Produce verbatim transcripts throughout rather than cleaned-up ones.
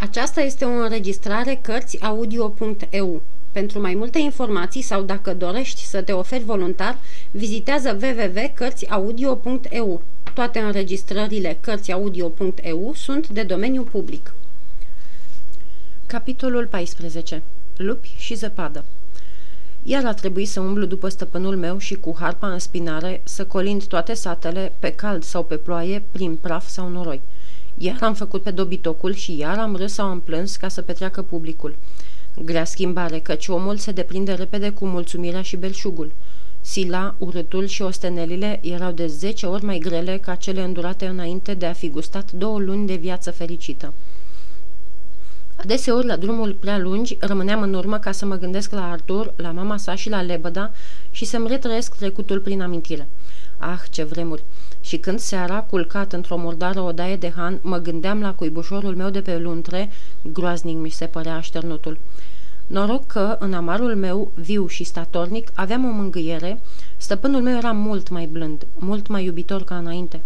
Aceasta este o înregistrare cărți audio punct e u. Pentru mai multe informații sau dacă dorești să te oferi voluntar, vizitează w w w punct cărți audio punct e u. Toate înregistrările cărți audio punct e u sunt de domeniu public. Capitolul paisprezece. Lupi și zăpadă. Iar a trebuit să umblu după stăpânul meu și cu harpa în spinare să colind toate satele, pe cald sau pe ploaie, prin praf sau noroi. Iar am făcut pe dobitocul și iar am râs sau am plâns ca să petreacă publicul. Grea schimbare, căci omul se deprinde repede cu mulțumirea și belșugul. Sila, urâtul și ostenelile erau de zece ori mai grele ca cele îndurate înainte de a fi gustat două luni de viață fericită. Adeseori, la drumul prea lungi, rămâneam în urmă ca să mă gândesc la Artur, la mama sa și la Lebăda și să-mi retrăiesc trecutul prin amintire. Ah, ce vremuri! Și când seara, culcat într-o murdară odaie de han, mă gândeam la cuibușorul meu de pe luntre, groaznic mi se părea așternutul. Noroc că, în amarul meu, viu și statornic, aveam o mângâiere, stăpânul meu era mult mai blând, mult mai iubitor ca înainte.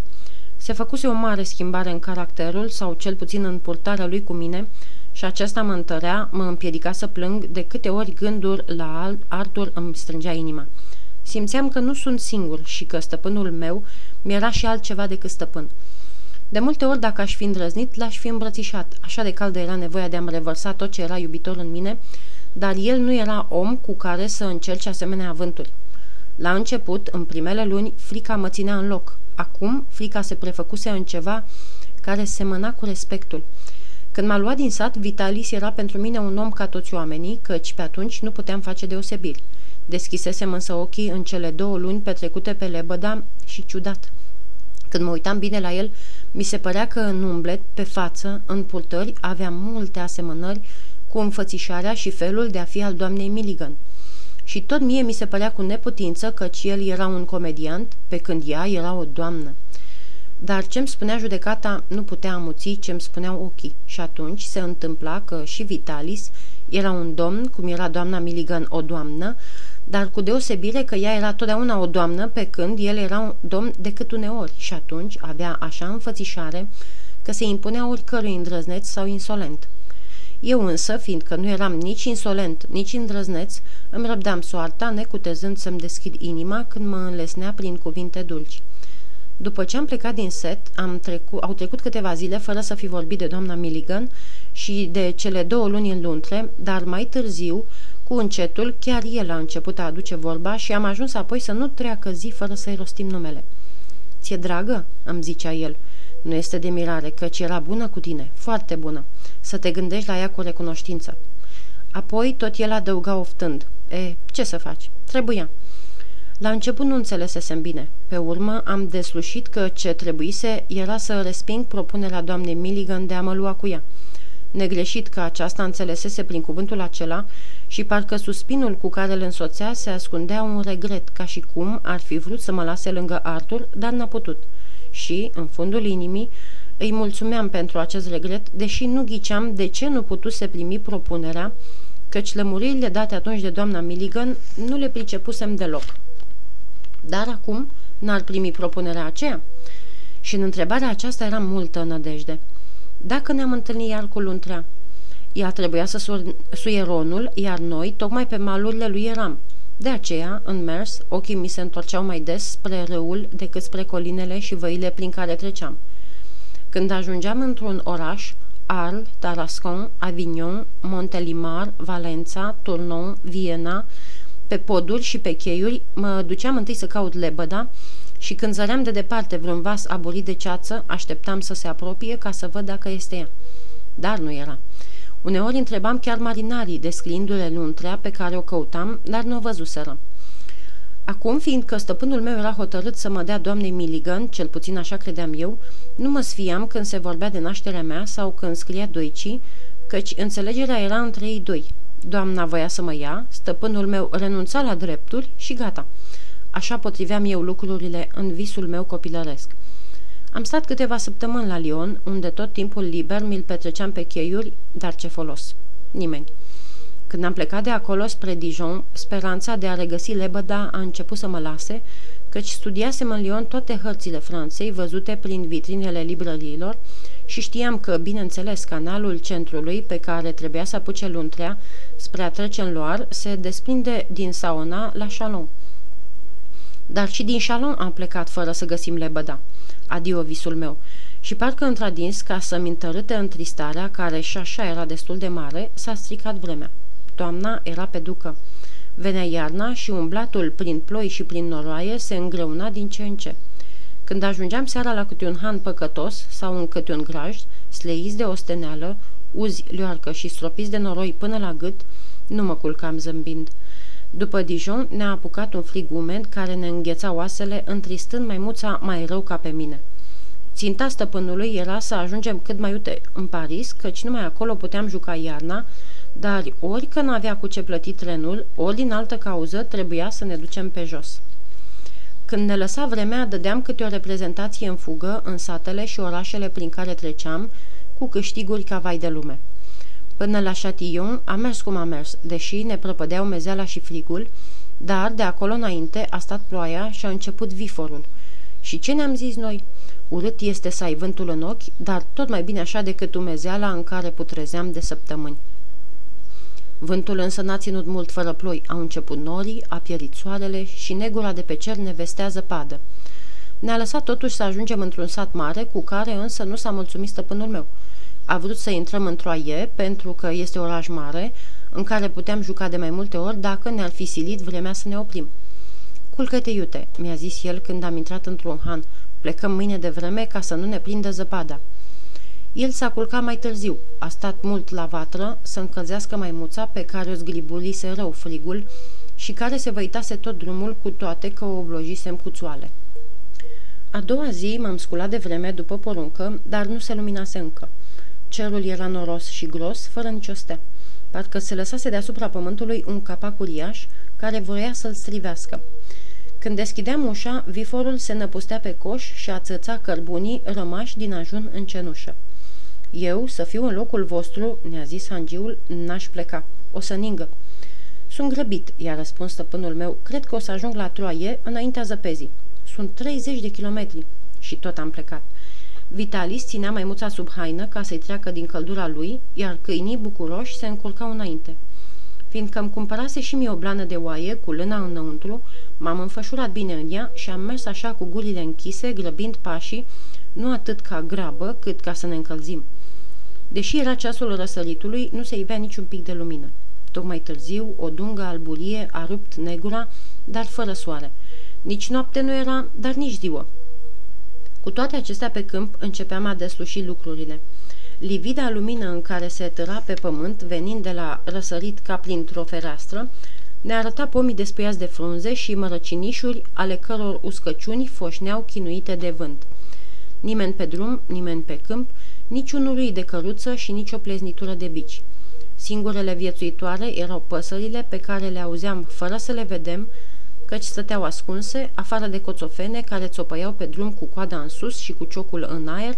Se făcuse o mare schimbare în caracterul, sau cel puțin în purtarea lui cu mine, și aceasta mă întărea, mă împiedica să plâng, de câte ori gândul la Artur îmi strângea inima. Simțeam că nu sunt singur și că stăpânul meu mi-era și altceva decât stăpân. De multe ori, dacă aș fi îndrăznit, l-aș fi îmbrățișat, așa de caldă era nevoia de a-mi revărsa tot ce era iubitor în mine, dar el nu era om cu care să încerci asemenea avânturi. La început, în primele luni, frica mă ținea în loc. Acum, frica se prefăcuse în ceva care semăna cu respectul. Când m-a luat din sat, Vitalis era pentru mine un om ca toți oamenii, căci pe atunci nu puteam face deosebiri. Deschisesem însă ochii în cele două luni petrecute pe Lebăda și ciudat. Când mă uitam bine la el, mi se părea că în umblet, pe față, în purtări, avea multe asemănări cu înfățișarea și felul de a fi al doamnei Milligan. Și tot mie mi se părea cu neputință căci el era un comediant, pe când ea era o doamnă. Dar ce-mi spunea judecata nu putea amuți ce-mi spuneau ochii și atunci se întâmpla că și Vitalis era un domn, cum era doamna Milligan o doamnă, dar cu deosebire că ea era totdeauna o doamnă, pe când el era un domn decât uneori și atunci avea așa înfățișare că se impunea oricărui îndrăzneț sau insolent. Eu însă, fiindcă nu eram nici insolent, nici îndrăzneț, îmi răbdeam soarta, necutezând să-mi deschid inima când mă înlesnea prin cuvinte dulci. După ce am plecat din set, am trecu, au trecut câteva zile fără să fi vorbit de doamna Milligan și de cele două luni în Londra, dar mai târziu, cu încetul, chiar el a început a aduce vorba și am ajuns apoi să nu treacă zi fără să-i rostim numele. "Ție dragă?" îmi zicea el. "Nu este de mirare, căci era bună cu tine, foarte bună. Să te gândești la ea cu recunoștință." Apoi tot el adăuga oftând. "E, ce să faci? Trebuia." La început nu înțelesesem bine. Pe urmă am deslușit că ce trebuise era să resping propunerea doamnei Milligan de a mă lua cu ea. Negreșit că aceasta înțelesese prin cuvântul acela și parcă suspinul cu care îl însoțea se ascundea un regret, ca și cum ar fi vrut să mă lase lângă Artur, dar n-a putut. Și, în fundul inimii, îi mulțumeam pentru acest regret, deși nu ghiceam de ce nu putuse primi propunerea, căci lămuririle date atunci de doamna Milligan nu le pricepusem deloc. Dar acum n-ar primi propunerea aceea? Și în întrebarea aceasta era multă nădejde. Dacă ne-am întâlnit iar cu Luntrea? Ea trebuia să suie ronul, iar noi tocmai pe malurile lui eram. De aceea, în mers, ochii mi se întorceau mai des spre râul decât spre colinele și văile prin care treceam. Când ajungeam într-un oraș, Arles, Tarascon, Avignon, Montelimar, Valența, Tournon, Viena, pe poduri și pe cheiuri, mă duceam întâi să caut Lebăda și când zăream de departe vreun vas aborit de ceață, așteptam să se apropie ca să văd dacă este ea. Dar nu era. Uneori întrebam chiar marinarii, descriindu-le luntrea pe care o căutam, dar nu o văzuseră. Acum, fiindcă stăpânul meu era hotărât să mă dea doamnei Milligan, cel puțin așa credeam eu, nu mă sfiam când se vorbea de nașterea mea sau când scria doicii, căci înțelegerea era între ei doi. Doamna voia să mă ia, stăpânul meu renunța la drepturi și gata. Așa potriveam eu lucrurile în visul meu copilăresc. Am stat câteva săptămâni la Lyon, unde tot timpul liber mi-l petreceam pe cheiuri, dar ce folos? Nimeni. Când am plecat de acolo spre Dijon, speranța de a regăsi Lebăda a început să mă lase, căci studiasem în Lyon toate hărțile Franței văzute prin vitrinele librăriilor și știam că, bineînțeles, canalul centrului pe care trebuia să apuce luntrea spre a trece în Loire se desprinde din Saona la Chalon. Dar și din Chalon am plecat fără să găsim Lebăda. Adio, visul meu. Și parcă într-adins, ca să-mi întărâte întristarea, care și așa era destul de mare, s-a stricat vremea. Toamna era pe ducă. Venea iarna și umblatul prin ploi și prin noroaie se îngreuna din ce în ce. Când ajungeam seara la câte un han păcătos sau în câte un grajd, sleiți de osteneală, uzi, lioarcă și stropiți de noroi până la gât, nu mă culcam zâmbind. După Dijon ne-a apucat un frig umed care ne îngheța oasele, întristând maimuța mai rău ca pe mine. Ținta stăpânului era să ajungem cât mai iute în Paris, căci numai acolo puteam juca iarna, dar ori că n-avea cu ce plăti trenul, ori din altă cauză trebuia să ne ducem pe jos. Când ne lăsa vremea, dădeam câte o reprezentație în fugă în satele și orașele prin care treceam, cu câștiguri ca vai de lume. Până la Châtillon a mers cum a mers, deși ne prăpădeau mezeala și frigul, dar de acolo înainte a stat ploaia și a început viforul. Și ce ne-am zis noi? Urât este să ai vântul în ochi, dar tot mai bine așa decât umezeala în care putrezeam de săptămâni. Vântul însă n-a ținut mult fără ploi, au început norii, a pierit soarele și negura de pe cer ne vestea zăpadă. Ne-a lăsat totuși să ajungem într-un sat mare, cu care însă nu s-a mulțumit stăpânul meu. A vrut să intrăm în Troie, pentru că este oraș mare, în care puteam juca de mai multe ori dacă ne-ar fi silit vremea să ne oprim. "Culcă-te, iute," mi-a zis el când am intrat într-un han. "Plecăm mâine de vreme ca să nu ne prindă zăpada." El s-a culcat mai târziu, a stat mult la vatră să încălzească maimuța pe care o zgribulise rău frigul și care se văitase tot drumul, cu toate că o oblojisem cu țoale. A doua zi m-am sculat de vreme după poruncă, dar nu se luminase încă. Cerul era noros și gros, fără nicio stea. Parcă se lăsase deasupra pământului un capac uriaș care voia să-l strivească. Când deschideam ușa, viforul se năpustea pe coș și ațăța cărbunii rămași din ajun în cenușă. "Eu, să fiu în locul vostru," ne-a zis hangiul, "n-aș pleca. O să ningă." "Sunt grăbit," i-a răspuns stăpânul meu, "cred că o să ajung la Troie înaintea zăpezii. Sunt treizeci de kilometri." Și tot am plecat. Vitalis ținea maimuța sub haină ca să-i treacă din căldura lui, iar câinii bucuroși se încurcau înainte. Fiindcă îmi cumpărase și mie o blană de oaie cu lâna înăuntru, m-am înfășurat bine în ea și am mers așa cu gurile închise, grăbind pașii, nu atât ca grabă, cât ca să ne încălzim. Deși era ceasul răsăritului, nu se ivea niciun pic de lumină. Tocmai târziu, o dungă alburie a rupt negura, dar fără soare. Nici noapte nu era, dar nici ziua. Cu toate acestea, pe câmp începeam a desluși lucrurile. Livida lumină în care se tăra pe pământ, venind de la răsărit ca printr-o fereastră, ne arăta pomii despuiați de frunze și mărăcinișuri, ale căror uscăciuni foșneau chinuite de vânt. Nimeni pe drum, nimeni pe câmp, niciun urâi de căruță și nicio pleznitură de bici. Singurele viețuitoare erau păsările pe care le auzeam fără să le vedem, căci stăteau ascunse, afară de coțofene care țopăiau pe drum cu coada în sus și cu ciocul în aer,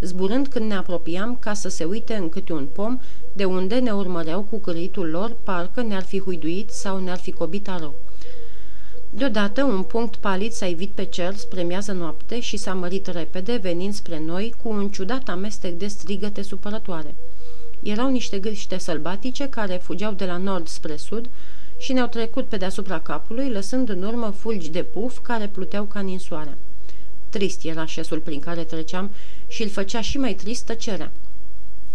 zburând când ne apropiam ca să se uite în câte un pom, de unde ne urmăreau cu cârâitul lor, parcă ne-ar fi huiduit sau ne-ar fi cobit a rău. Deodată un punct palid s-a ivit pe cer spre miază noapte și s-a mărit repede, venind spre noi cu un ciudat amestec de strigăte supărătoare. Erau niște gâște sălbatice care fugeau de la nord spre sud și ne-au trecut pe deasupra capului, lăsând în urmă fulgi de puf care pluteau ca ninsoarea. Trist era șesul prin care treceam și îl făcea și mai trist tăcerea.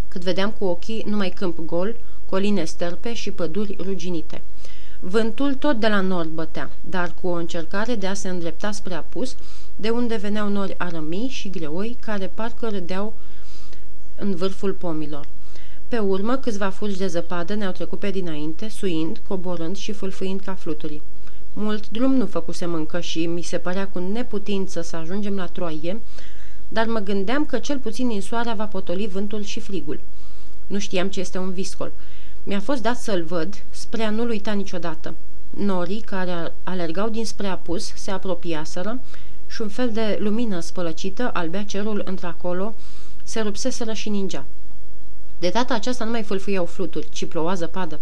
Cât vedeam cu ochii, numai câmp gol, coline sterpe și păduri ruginite. Vântul tot de la nord bătea, dar cu o încercare de a se îndrepta spre apus, de unde veneau nori arămii și greoi care parcă râdeau în vârful pomilor. Pe urmă, câțiva fulgi de zăpadă ne-au trecut pe dinainte, suind, coborând și fâlfâind ca fluturi. Mult drum nu făcusem încă și mi se părea cu neputință să ajungem la Troie, dar mă gândeam că cel puțin ninsoarea va potoli vântul și frigul. Nu știam ce este un viscol. Mi-a fost dat să-l văd, spre a nu-l uita niciodată. Norii, care alergau dinspre apus, se apropiaseră și un fel de lumină spălăcită albea cerul într-acolo, se rupseseră și ningea. De data aceasta nu mai fâlfâiau fluturi, ci ploua zăpadă.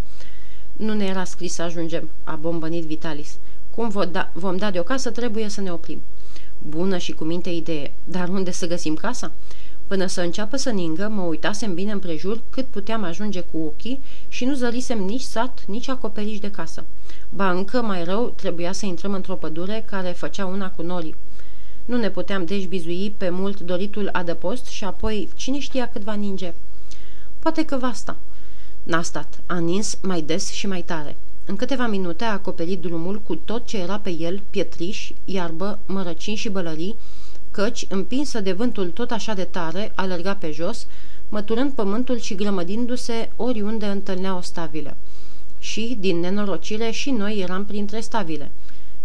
"Nu ne era scris să ajungem," a bombănit Vitalis. "Cum vom da de o casă, trebuie să ne oprim." "Bună și cu minte idee, dar unde să găsim casa?" Până să înceapă să ningă, mă uitasem bine împrejur cât puteam ajunge cu ochii și nu zărisem nici sat, nici acoperiș de casă. Ba încă mai rău, trebuia să intrăm într-o pădure care făcea una cu norii. Nu ne puteam deci bizui pe mult doritul adăpost și apoi cine știa cât va ninge. Poate că va sta. N-a stat, a nins mai des și mai tare. În câteva minute a acoperit drumul cu tot ce era pe el, pietriș, iarbă, mărăcini și bălării, căci, împinsă de vântul tot așa de tare, alerga pe jos, măturând pământul și grămădindu-se oriunde întâlnea o stabilă. Și, din nenorocire, și noi eram printre stabile.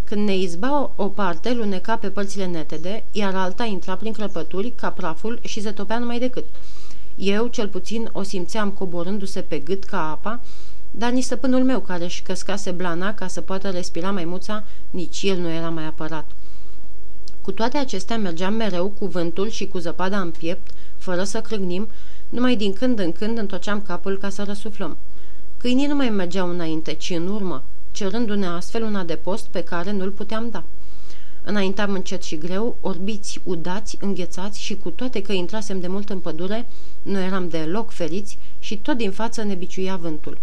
Când ne izba o parte, luneca pe părțile netede, iar alta intra prin crăpături ca praful și se topea numai decât. Eu, cel puțin, o simțeam coborându-se pe gât ca apa, dar nici stăpânul meu, care își căscase blana ca să poată respira maimuța, nici el nu era mai apărat. Cu toate acestea mergeam mereu cu vântul și cu zăpada în piept, fără să crâgnim, numai din când în când întorceam capul ca să răsuflăm. Câinii nu mai mergeau înainte, ci în urmă, cerându-ne astfel un adăpost pe care nu-l puteam da. Înaintam încet și greu, orbiți, udați, înghețați și cu toate că intrasem de mult în pădure, nu eram deloc feriți și tot din față ne biciuia vântul.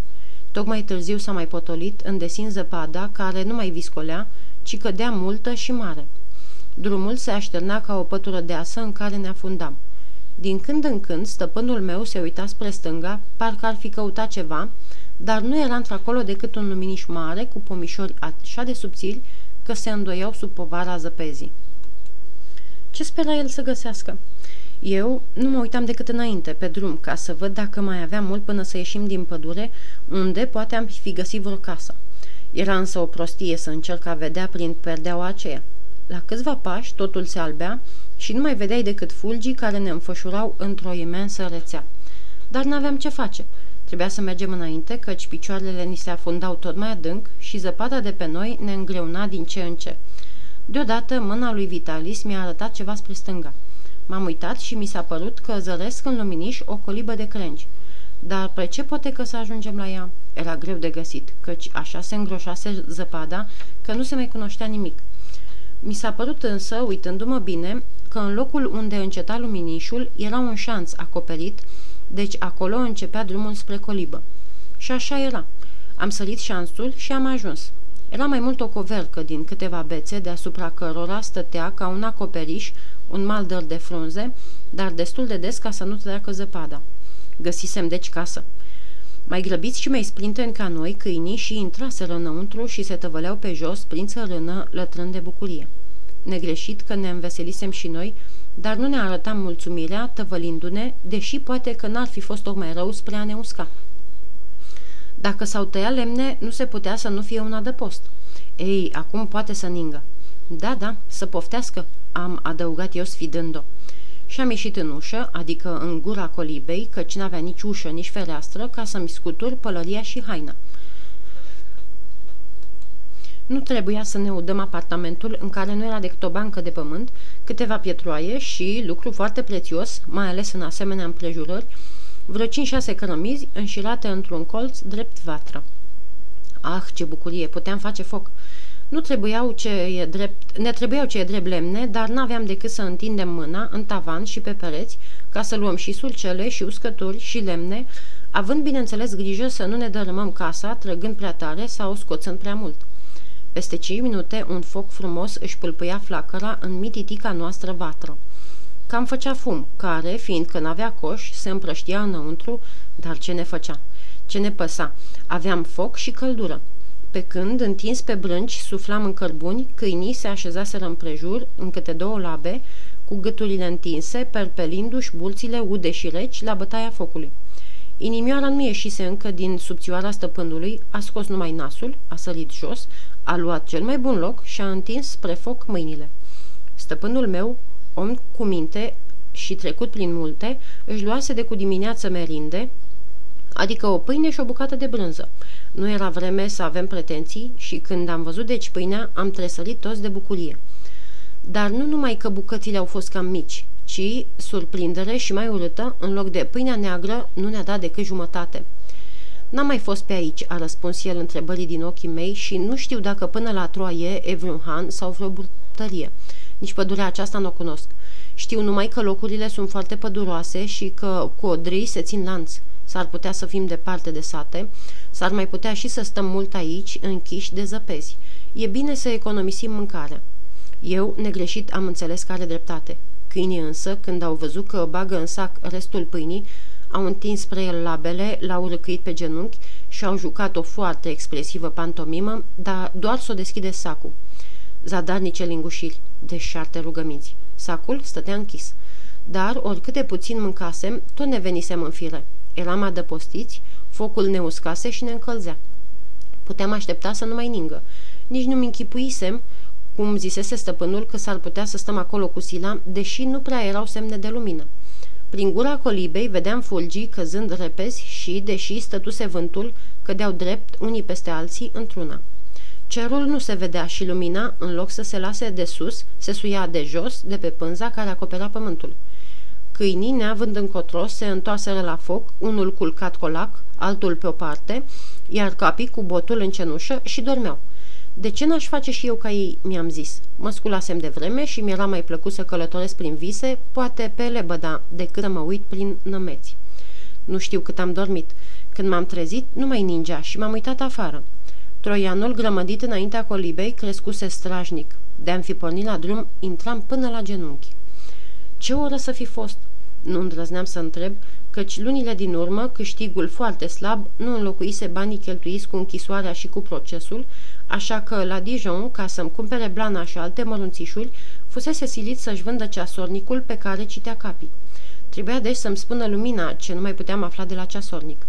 Tocmai târziu s-a mai potolit, îndesin zăpada, care nu mai viscolea, ci cădea multă și mare. Drumul se așterna ca o pătură de asă în care ne afundam. Din când în când, stăpânul meu se uita spre stânga, parcă ar fi căutat ceva, dar nu era într-acolo decât un luminiș mare cu pomișori așa de subțiri că se îndoiau sub povara zăpezii. Ce spera el să găsească? Eu nu mă uitam decât înainte, pe drum, ca să văd dacă mai aveam mult până să ieșim din pădure, unde poate am fi găsit vreo casă. Era însă o prostie să încerc a vedea prin perdeaua aceea. La câțiva pași totul se albea și nu mai vedeai decât fulgii care ne înfășurau într-o imensă rețea. Dar n-aveam ce face. Trebuia să mergem înainte, căci picioarele ni se afundau tot mai adânc și zăpada de pe noi ne îngreuna din ce în ce. Deodată, mâna lui Vitalis mi-a arătat ceva spre stânga. M-am uitat și mi s-a părut că zăresc în luminiș o colibă de crengi. Dar pe ce poate că să ajungem la ea? Era greu de găsit, căci așa se îngroșase zăpada că nu se mai cunoștea nimic. Mi s-a părut însă, uitându-mă bine, că în locul unde înceta luminișul era un șanț acoperit, deci acolo începea drumul spre colibă. Și așa era. Am sărit șanțul și am ajuns. Era mai mult o covercă din câteva bețe, deasupra cărora stătea ca un acoperiș, un maldăr de frunze, dar destul de des ca să nu treacă zăpada. Găsisem deci casă. Mai grăbiți și mai sprinteni ca noi, câinii și intraseră înăuntru și se tăvăleau pe jos, prin țărână, lătrând de bucurie. Negreșit că ne înveselisem și noi, dar nu ne arătam mulțumirea, tăvălindu-ne, deși poate că n-ar fi fost tocmai rău spre a ne usca. Dacă s-au tăiat lemne, nu se putea să nu fie un adăpost. Ei, acum poate să ningă. Da, da, să poftească, am adăugat eu sfidând-o. Și am ieșit în ușă, adică în gura colibei, căci n-avea nici ușă, nici fereastră, ca să-mi scutur pălăria și haina. Nu trebuia să ne udăm apartamentul, în care nu era decât o bancă de pământ, câteva pietroaie și, lucru foarte prețios, mai ales în asemenea împrejurări, vreo cinci șase cărămizi înșirate într-un colț drept vatră. Ah, ce bucurie! Puteam face foc! Nu trebuiau ce e drept, ne trebuiau ce e drept lemne, dar n-aveam decât să întindem mâna în tavan și pe pereți ca să luăm și surcele, și uscături, și lemne, având bineînțeles grijă să nu ne dărâmăm casa trăgând prea tare sau scoțând prea mult. Peste cinci minute un foc frumos își pâlpâia flacăra în mititica noastră vatră. Cam făcea fum, care, fiindcă n-avea coș, se împrăștia înăuntru, dar ce ne făcea? Ce ne păsa? Aveam foc și căldură. Pe când, întins pe brânci, suflam în cărbuni, câinii se așezaseră împrejur, în câte două labe, cu gâturile întinse, perpelindu-și bulțile ude și reci la bătaia focului. Inimioara nu ieșise încă din subțioara stăpânului, a scos numai nasul, a sărit jos, a luat cel mai bun loc și a întins spre foc mâinile. Stăpânul meu, om cu minte și trecut prin multe, își luase de cu dimineață merinde, adică o pâine și o bucată de brânză. Nu era vreme să avem pretenții și când am văzut deci pâinea, am tresărit toți de bucurie. Dar nu numai că bucățile au fost cam mici, ci, surprindere și mai urâtă, în loc de pâinea neagră, nu ne-a dat decât jumătate. N-am mai fost pe aici, a răspuns el întrebării din ochii mei și nu știu dacă până la Troie e vreun han sau vreo burtărie. Nici pădurea aceasta nu o cunosc. Știu numai că locurile sunt foarte păduroase și că cu odrii se țin lanț. S-ar putea să fim departe de sate, s-ar mai putea și să stăm mult aici, închiși de zăpezi. E bine să economisim mâncarea." Eu, negreșit, am înțeles că are dreptate. Câinii însă, când au văzut că bagă în sac restul pâinii, au întins spre el labele, l-au răcâit pe genunchi și au jucat o foarte expresivă pantomimă, dar doar să o deschide sacul. Zadarnice lingușiri, deșarte rugăminți. Sacul stătea închis. Dar, oricât de puțin mâncasem, tot ne venisem în fire. Eram adăpostiți, focul ne uscase și ne încălzea. Puteam aștepta să nu mai ningă. Nici nu-mi închipuisem, cum zisese stăpânul, că s-ar putea să stăm acolo cu sila, deși nu prea erau semne de lumină. Prin gura colibei vedeam fulgii căzând repezi și, deși stătuse vântul, cădeau drept unii peste alții într-una. Cerul nu se vedea și lumina, în loc să se lase de sus, se suia de jos, de pe pânza care acopera pământul. Câinii, neavând încotro, se întoarseră la foc, unul culcat colac, altul pe o parte, iar Capi cu botul în cenușă și dormeau. "De ce n-aș face și eu ca ei?" mi-am zis. Mă sculasem de vreme și mi-era mai plăcut să călătoresc prin vise, poate pe Lebăda, decât să mă uit prin nămeți. Nu știu cât am dormit. Când m-am trezit, nu mai ningea și m-am uitat afară. Troianul, grămădit înaintea colibei, crescuse strașnic. De-am fi pornit la drum, intram până la genunchi. Ce oră să fi fost? Nu îndrăzneam să întreb, căci lunile din urmă, câștigul foarte slab nu înlocuise banii cheltuiți cu închisoarea și cu procesul, așa că la Dijon, ca să-mi cumpere blana și alte mărunțișuri, fusese silit să-și vândă ceasornicul pe care citea Capi. Trebuia deci să-mi spună lumina, ce nu mai puteam afla de la ceasornic.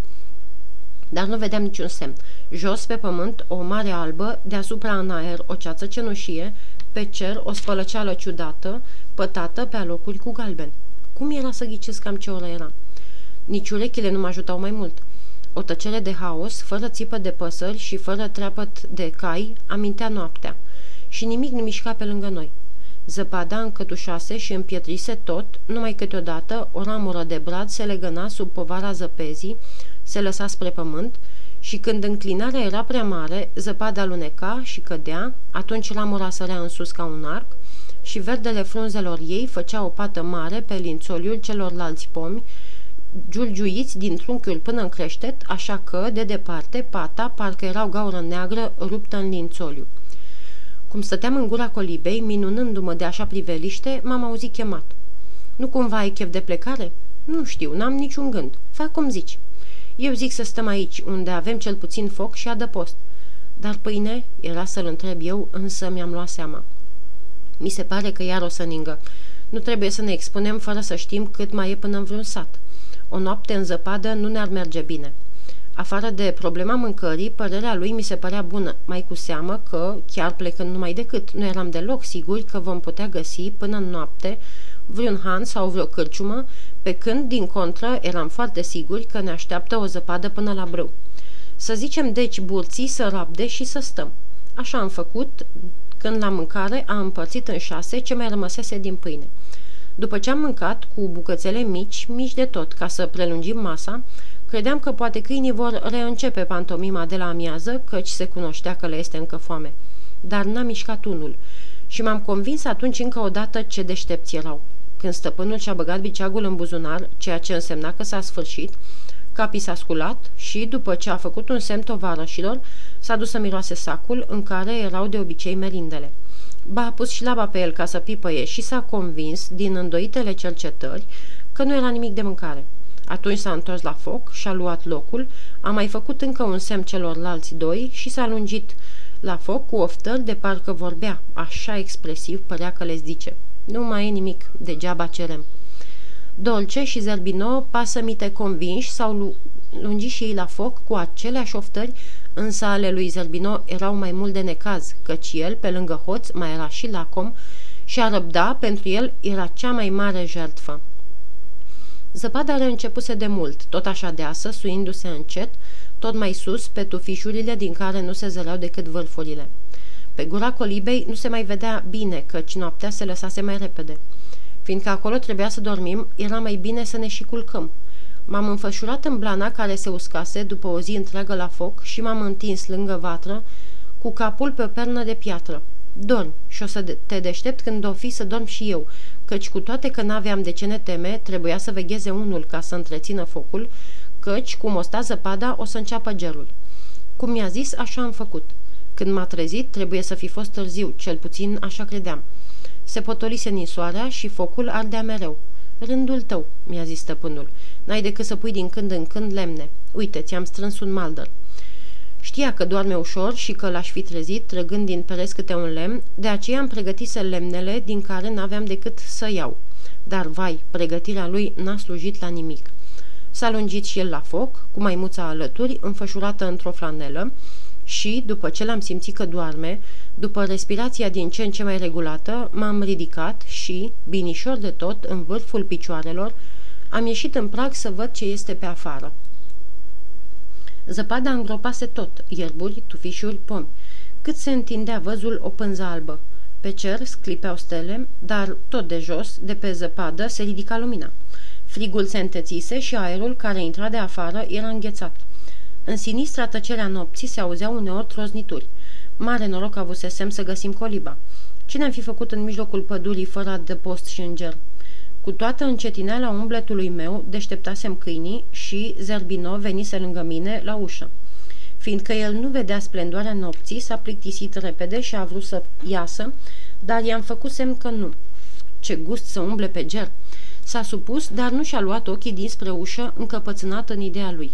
Dar nu vedeam niciun semn. Jos pe pământ o mare albă, deasupra în aer o ceață cenușie, pe cer o spălăceală ciudată, pătată pe alocuri cu galben. Cum era să ghicesc cam ce oră era? Nici urechile nu mă ajutau mai mult. O tăcere de haos, fără țipă de păsări și fără treapăt de cai, amintea noaptea. Și nimic nu mișca pe lângă noi. Zăpada încătușase și împietrise tot, numai câteodată o ramură de brad se legăna sub povara zăpezii, se lăsa spre pământ și când înclinarea era prea mare, zăpada aluneca și cădea, atunci ramura sărea în sus ca un arc și verdele frunzelor ei făcea o pată mare pe lințoliul celorlalți pomi, giulgiuiți din trunchiul până în creștet, așa că, de departe, pata parcă era o gaură neagră ruptă în lințoliu. Cum stăteam în gura colibei, minunându-mă de așa priveliște, m-am auzit chemat. "Nu cumva ai chef de plecare?" "Nu știu, n-am niciun gând. Fac cum zici." "Eu zic să stăm aici, unde avem cel puțin foc și adăpost." "Dar pâine?" era să-l întreb eu, însă mi-am luat seama. Mi se pare că iar o să ningă. Nu trebuie să ne expunem fără să știm cât mai e până în vreun sat. O noapte în zăpadă nu ne-ar merge bine. Afară de problema mâncării, părerea lui mi se părea bună, mai cu seamă că, chiar plecând numai decât, nu eram deloc siguri că vom putea găsi până în noapte vreun han sau vreo cârciumă, pe când, din contră, eram foarte siguri că ne așteaptă o zăpadă până la brâu. Să zicem, deci, burții să rabde și să stăm. Așa am făcut, când la mâncare am împărțit în șase ce mai rămăsese din pâine. După ce am mâncat cu bucățele mici, mici de tot, ca să prelungim masa, credeam că poate câinii vor reîncepe pantomima de la amiază, căci se cunoștea că le este încă foame. Dar n-a mișcat unul și m-am convins atunci încă o dată ce deștepți erau. Când stăpânul și-a băgat biceagul în buzunar, ceea ce însemna că s-a sfârșit, Capi s-a sculat și, după ce a făcut un semn tovarășilor, s-a dus să miroase sacul în care erau de obicei merindele. Ba a pus și laba pe el ca să pipăie și s-a convins, din îndoitele cercetări, că nu era nimic de mâncare. Atunci s-a întors la foc și-a luat locul, a mai făcut încă un semn celorlalți doi și s-a lungit la foc cu oftări de parcă vorbea, așa expresiv părea că le zice: "Nu mai e nimic, degeaba cerem." Dolce și Zerbino, pasămite convinși, s-au lungit și ei la foc cu aceleași oftări, însă ale lui Zerbino erau mai mult de necaz, căci el, pe lângă hoț, mai era și lacom și a răbda pentru el era cea mai mare jertfă. Zăpada reîncepuse de mult, tot așa deasă, suindu-se încet, tot mai sus, pe tufișurile din care nu se zăreau decât vârfurile. Pe gura colibei nu se mai vedea bine, căci noaptea se lăsase mai repede. Fiindcă acolo trebuia să dormim, era mai bine să ne și culcăm. M-am înfășurat în blana care se uscase după o zi întreagă la foc și m-am întins lângă vatră, cu capul pe o pernă de piatră. "Dormi și o să te deștept când o fi să dorm și eu, căci cu toate că n-aveam de ce ne teme, trebuia să vegheze unul ca să întrețină focul, căci, cum o sta zăpada, o să înceapă gelul. Cum mi-a zis, așa am făcut. Când m-a trezit, trebuie să fi fost târziu, cel puțin așa credeam. Se potolise ninsoarea și focul ardea mereu. Rândul tău, mi-a zis stăpânul, n-ai decât să pui din când în când lemne. Uite, ți-am strâns un maldăr. Știa că doarme ușor și că l-aș fi trezit trăgând din pereți câte un lemn, de aceea îmi pregătise lemnele din care n-aveam decât să iau. Dar, vai, pregătirea lui n-a slujit la nimic. S-a lungit și el la foc, cu maimuța alături, înfășurată într-o flanelă, și, după ce l-am simțit că doarme, după respirația din ce în ce mai regulată, m-am ridicat și, binișor de tot, în vârful picioarelor, am ieșit în prag să văd ce este pe afară. Zăpada îngropase tot, ierburi, tufișuri, pomi. Cât se întindea văzul o pânză albă. Pe cer sclipeau stele, dar tot de jos, de pe zăpadă, se ridica lumina. Frigul se întețise și aerul care intra de afară era înghețat. În sinistra tăcerea nopții se auzeau uneori troznituri. Mare noroc avusesem să găsim coliba. Ce ne-am fi făcut în mijlocul pădurii fără adăpost și înger? Cu toată încetineala umbletului meu, deșteptasem câinii și Zerbino venise lângă mine la ușă. Fiindcă el nu vedea splendoarea nopții, s-a plictisit repede și a vrut să iasă, dar i-am făcut semn că nu. Ce gust să umble pe ger! S-a supus, dar nu și-a luat ochii dinspre ușă, încăpățânat în ideea lui.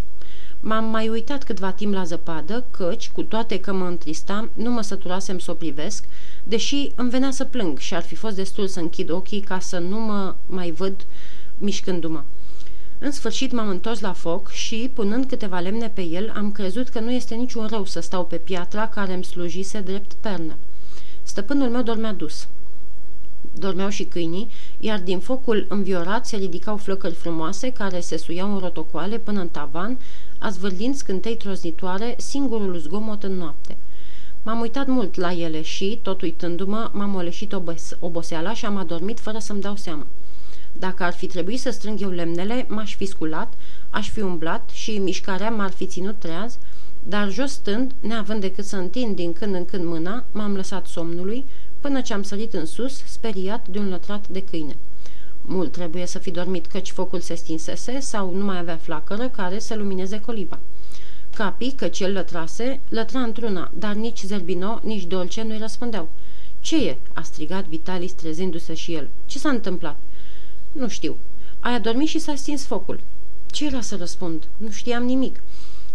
M-am mai uitat câtva timp la zăpadă, căci, cu toate că mă întristam, nu mă săturasem să o privesc, deși îmi venea să plâng și ar fi fost destul să închid ochii ca să nu mă mai văd mișcându-mă. În sfârșit m-am întors la foc și, punând câteva lemne pe el, am crezut că nu este niciun rău să stau pe piatra care îmi slujise drept pernă. Stăpânul meu dormea dus. Dormeau și câinii, iar din focul înviorat se ridicau flăcări frumoase care se suiau în rotocoale până în tavan, azvârlind scântei troznitoare, singurul zgomot în noapte. M-am uitat mult la ele și, tot uitându-mă, m-am oleșit obos oboseala și am adormit fără să-mi dau seama. Dacă ar fi trebuit să strâng eu lemnele, m-aș fi sculat, aș fi umblat și mișcarea m-ar fi ținut treaz, dar jos stând, neavând decât să întind din când în când mâna, m-am lăsat somnului, până ce am sărit în sus, speriat de un lătrat de câine. Mult trebuie să fi dormit, căci focul se stinsese sau nu mai avea flacără care să lumineze coliba. Capi, căci el lătrase, lătra într-una, dar nici Zerbino, nici Dolce nu-i răspundeau. "Ce e?" a strigat Vitalis, trezindu-se și el. "Ce s-a întâmplat?" "Nu știu. Ai adormit și s-a stins focul." Ce era să răspund? Nu știam nimic.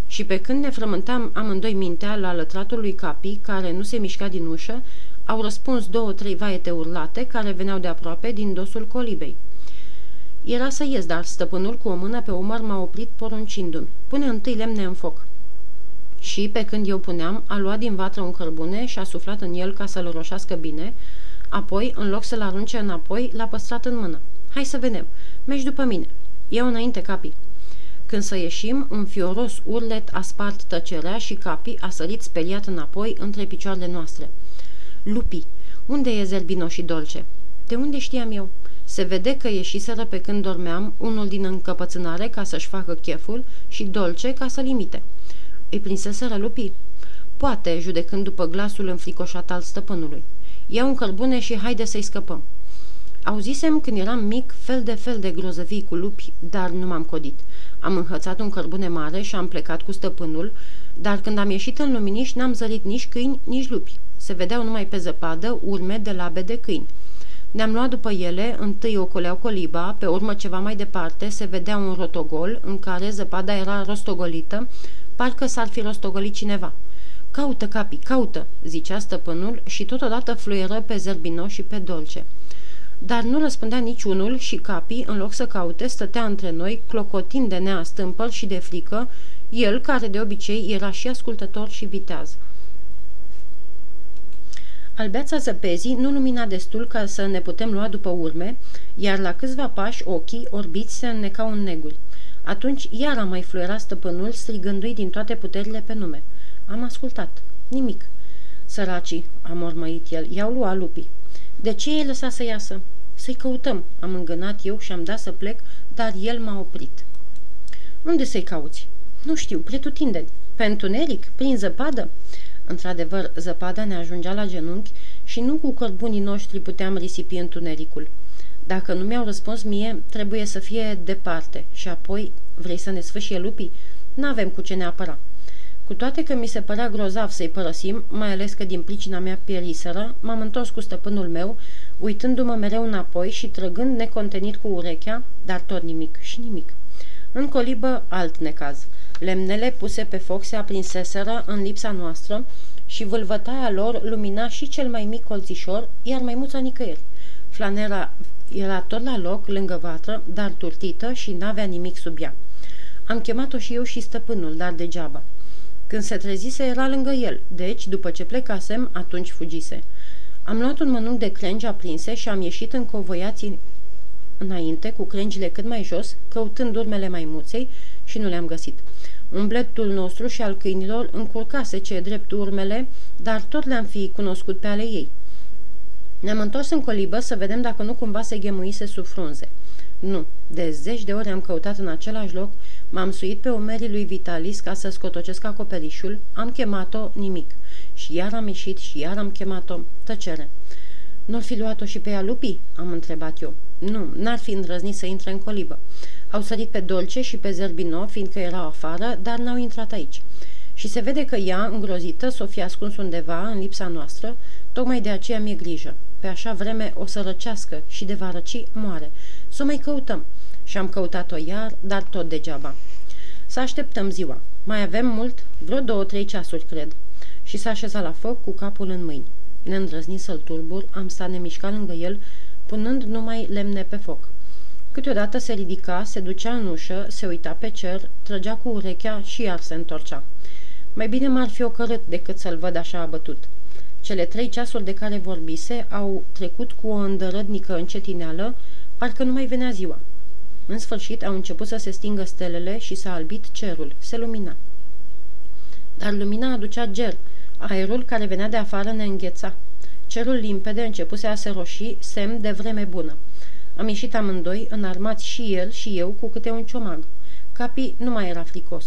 Și pe când ne frământam amândoi mintea la lătratul lui Capi, care nu se mișca din ușă, au răspuns două-trei vaete urlate care veneau de aproape din dosul colibei. Era să ies, dar stăpânul cu o mână pe umăr m-a oprit poruncindu-mi: "Pune întâi lemne în foc." Și, pe când eu puneam, a luat din vatră un cărbune și a suflat în el ca să-l roșească bine, apoi, în loc să-l arunce înapoi, l-a păstrat în mână. "Hai să vedem, mergi după mine. Ia înainte, Capi." Când să ieșim, un fioros urlet a spart tăcerea și Capi a sărit speriat înapoi între picioarele noastre. "Lupi, unde e Zerbino și Dolce?" "De unde știam eu?" Se vede că ieșiseră pe când dormeam, unul din încăpățânare ca să-și facă cheful și Dolce ca să-l imite. Îi prinseseră lupii? Poate, judecând după glasul înfricoșat al stăpânului. "Ia un cărbune și haide să-i scăpăm." Auzisem când eram mic fel de fel de grozăvii cu lupi, dar nu m-am codit. Am înhățat un cărbune mare și am plecat cu stăpânul, dar când am ieșit în luminiș n-am zărit nici câini, nici lupi. Se vedeau numai pe zăpadă urme de labe de câini. Ne-am luat după ele, întâi ocoleau coliba, pe urmă ceva mai departe se vedea un rotogol în care zăpada era rostogolită, parcă s-ar fi rostogolit cineva. "Caută, Capi, caută!" zicea stăpânul și totodată fluieră pe Zerbino și pe Dolce. Dar nu răspundea niciunul și Capi, în loc să caute, stătea între noi, clocotind de neastâmpăr și de frică, el care de obicei era și ascultător și viteaz. Albeața zăpezii nu lumina destul ca să ne putem lua după urme, iar la câțiva pași ochii orbiți se înnecau în neguri. Atunci iar a mai fluierat stăpânul, strigându-i din toate puterile pe nume. Am ascultat. Nimic. "Săracii," a mormăit el, "i-au luat lupii." "De ce i-ai lăsat să iasă?" "Să-i căutăm," am îngânat eu și am dat să plec, dar el m-a oprit. "Unde să-i cauți?" "Nu știu, pretutindeni." "Pe întuneric? Prin zăpadă?" Într-adevăr, zăpada ne ajungea la genunchi și nu cu cărbunii noștri puteam risipi întunericul. Dacă nu mi-au răspuns mie, trebuie să fie departe. Și apoi, vrei să ne sfâșie lupii? N-avem cu ce ne apăra. Cu toate că mi se părea grozav să-i părăsim, mai ales că din pricina mea pieriseră, m-am întors cu stăpânul meu, uitându-mă mereu înapoi și trăgând necontenit cu urechea, dar tot nimic și nimic. În colibă, alt necaz. Lemnele puse pe foc se aprinseseră în lipsa noastră și vâlvătaia lor lumina și cel mai mic colțișor, iar maimuța nicăieri. Flanera era tot la loc, lângă vatră, dar turtită și n-avea nimic sub ea. Am chemat-o și eu și stăpânul, dar degeaba. Când se trezise, era lângă el, deci, după ce plecasem, atunci fugise. Am luat un mănânc de crengi aprinse și am ieșit încovoiați înainte, cu crengile cât mai jos, căutând urmele maimuței și nu le-am găsit. Umbletul nostru și al câinilor încurcase ce drept urmele, dar tot le-am fi cunoscut pe ale ei. Ne-am întors în colibă să vedem dacă nu cumva se ghemuise sub frunze. Nu, de zeci de ori am căutat în același loc, m-am suit pe umerii lui Vitalis ca să scotocesc acoperișul, am chemat-o, nimic. Și iar am ieșit și iar am chemat-o, tăcere. Nu-ar fi luat-o și pe ea lupii?" am întrebat eu. Nu, n-ar fi îndrăznit să intre în colibă. Au sărit pe Dolce și pe Zerbino, fiindcă erau afară, dar n-au intrat aici. Și se vede că ea, îngrozită, s-o fi ascuns undeva, în lipsa noastră, tocmai de aceea mi-e grijă. Pe așa vreme o să răcească și de va răci moare. Să o mai căutăm." Și am căutat-o iar, dar tot degeaba. Să așteptăm ziua. Mai avem mult? Vreo două-trei ceasuri, cred." Și s-a așezat la foc cu capul în mâini. Ne-ndrăzni să-l turbur, am stat nemișcat lângă el, punând numai lemne pe foc. Câteodată se ridica, se ducea în ușă, se uita pe cer, trăgea cu urechea și iar se întorcea. Mai bine m-ar fi ocărât decât să-l văd așa abătut. Cele trei ceasuri de care vorbise au trecut cu o îndărădnică încetineală, parcă nu mai venea ziua. În sfârșit au început să se stingă stelele și s-a albit cerul, se lumina. Dar lumina aducea ger, aerul care venea de afară ne îngheța. Cerul limpede începuse a se roșii, semn de vreme bună. Am ieșit amândoi, înarmați și el și eu, cu câte un ciomag. Capi nu mai era fricos.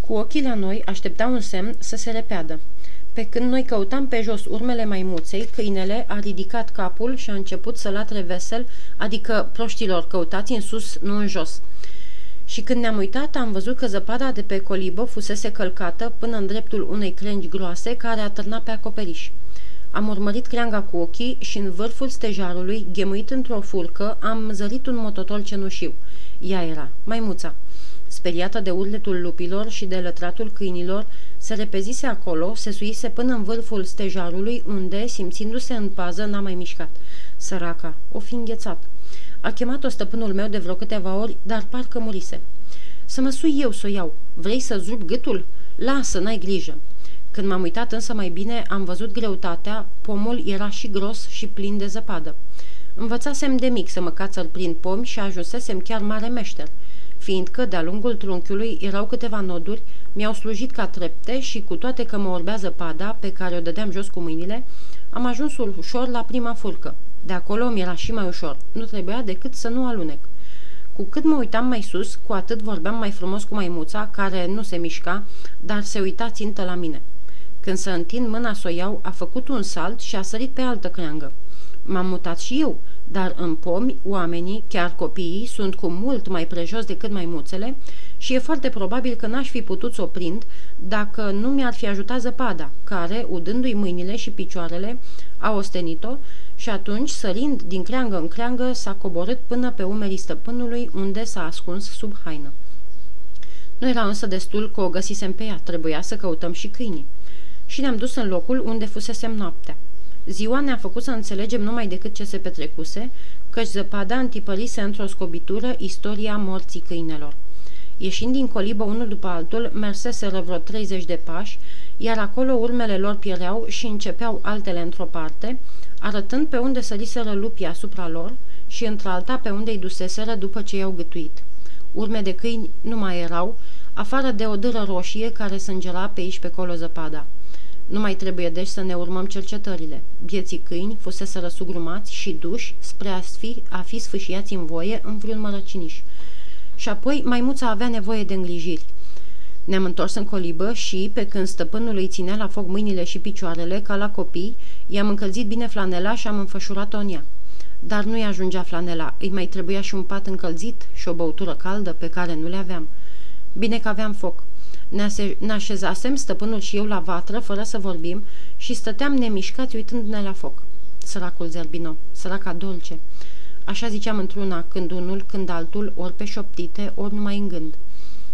Cu ochii la noi aștepta un semn să se repeadă. Pe când noi căutam pe jos urmele maimuței, câinele a ridicat capul și a început să latre vesel, adică proștilor, căutați în sus, nu în jos. Și când ne-am uitat, am văzut că zăpada de pe colibă fusese călcată până în dreptul unei crengi groase care atârna pe acoperiș. Am urmărit creanga cu ochii și în vârful stejarului, ghemuit într-o furcă, am zărit un mototol cenușiu. Ea era, maimuța. Speriată de urletul lupilor și de lătratul câinilor, se repezise acolo, se suise până în vârful stejarului, unde, simțindu-se în pază, n-a mai mișcat. Săraca, o fi înghețat. A chemat-o stăpânul meu de vreo câteva ori, dar parcă murise. Să mă sui eu să o iau. Vrei să zup gâtul? Lasă, n-ai grijă. Când m-am uitat însă mai bine, am văzut greutatea, pomul era și gros și plin de zăpadă. Învățasem de mic să mă cațăr prin pomi și ajunsesem chiar mare meșter. Fiindcă de-a lungul trunchiului erau câteva noduri, mi-au slujit ca trepte și cu toate că mă orbea zăpada pe care o dădeam jos cu mâinile, am ajuns ușor la prima furcă. De acolo mi-era și mai ușor, nu trebuia decât să nu alunec. Cu cât mă uitam mai sus, cu atât vorbeam mai frumos cu maimuța, care nu se mișca, dar se uita țintă la mine. Când să întind mâna să o iau, a făcut un salt și a sărit pe altă creangă. M-am mutat și eu, dar în pomi, oamenii, chiar copiii, sunt cu mult mai prejos decât maimuțele și e foarte probabil că n-aș fi putut să o prind dacă nu mi-ar fi ajutat zăpada, care, udându-i mâinile și picioarele, a ostenit-o și atunci, sărind din creangă în creangă, s-a coborât până pe umerii stăpânului, unde s-a ascuns sub haină. Nu era însă destul că o găsisem pe ea, trebuia să căutăm și câinii. Și ne-am dus în locul unde fusesem noaptea. Ziua ne-a făcut să înțelegem numai decât ce se petrecuse, căci zăpada întipărise într-o scobitură istoria morții câinelor. Ieșind din colibă unul după altul, merseseră vreo treizeci de pași, iar acolo urmele lor piereau și începeau altele într-o parte, arătând pe unde săriseră lupii asupra lor și într-alta pe unde îi duseseră după ce i-au gâtuit. Urme de câini nu mai erau, afară de o dâră roșie care sângera pe aici pe colo zăpada. Nu mai trebuie deci să ne urmăm cercetările. Bieții câini fuseseră sugrumați și duși spre a fi, a fi sfâșiați în voie în vreun mărăciniș. Și apoi maimuța avea nevoie de îngrijiri. Ne-am întors în colibă și, pe când stăpânul îi ținea la foc mâinile și picioarele, ca la copii, i-am încălzit bine flanela și am înfășurat-o în ea. Dar nu-i ajungea flanela, îi mai trebuia și un pat încălzit și o băutură caldă pe care nu le aveam. Bine că aveam foc. Ne așezasem stăpânul și eu la vatră, fără să vorbim, și stăteam nemișcați uitându-ne la foc. Săracul Zerbino, săraca Dolce. Așa ziceam într-una, când unul, când altul, ori pe șoptite, ori numai în gând.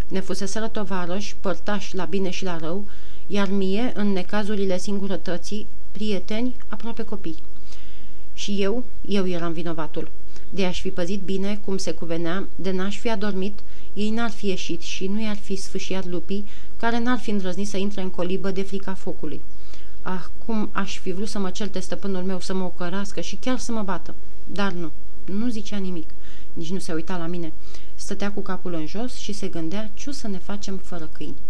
Ne fuseseră tovarăși, părtași la bine și la rău, iar mie, în necazurile singurătății, prieteni, aproape copii. Și eu, eu eram vinovatul. De a-și fi păzit bine, cum se cuvenea, de n-aș fi adormit, ei n-ar fi ieșit și nu i-ar fi sfâșiat lupii, care n-ar fi îndrăznit să intre în colibă de frica focului. Ah, cum aș fi vrut să mă certe stăpânul meu, să mă ocărască și chiar să mă bată. Dar nu, nu zicea nimic, nici nu se uita la mine. Stătea cu capul în jos și se gândea ce o să ne facem fără câini.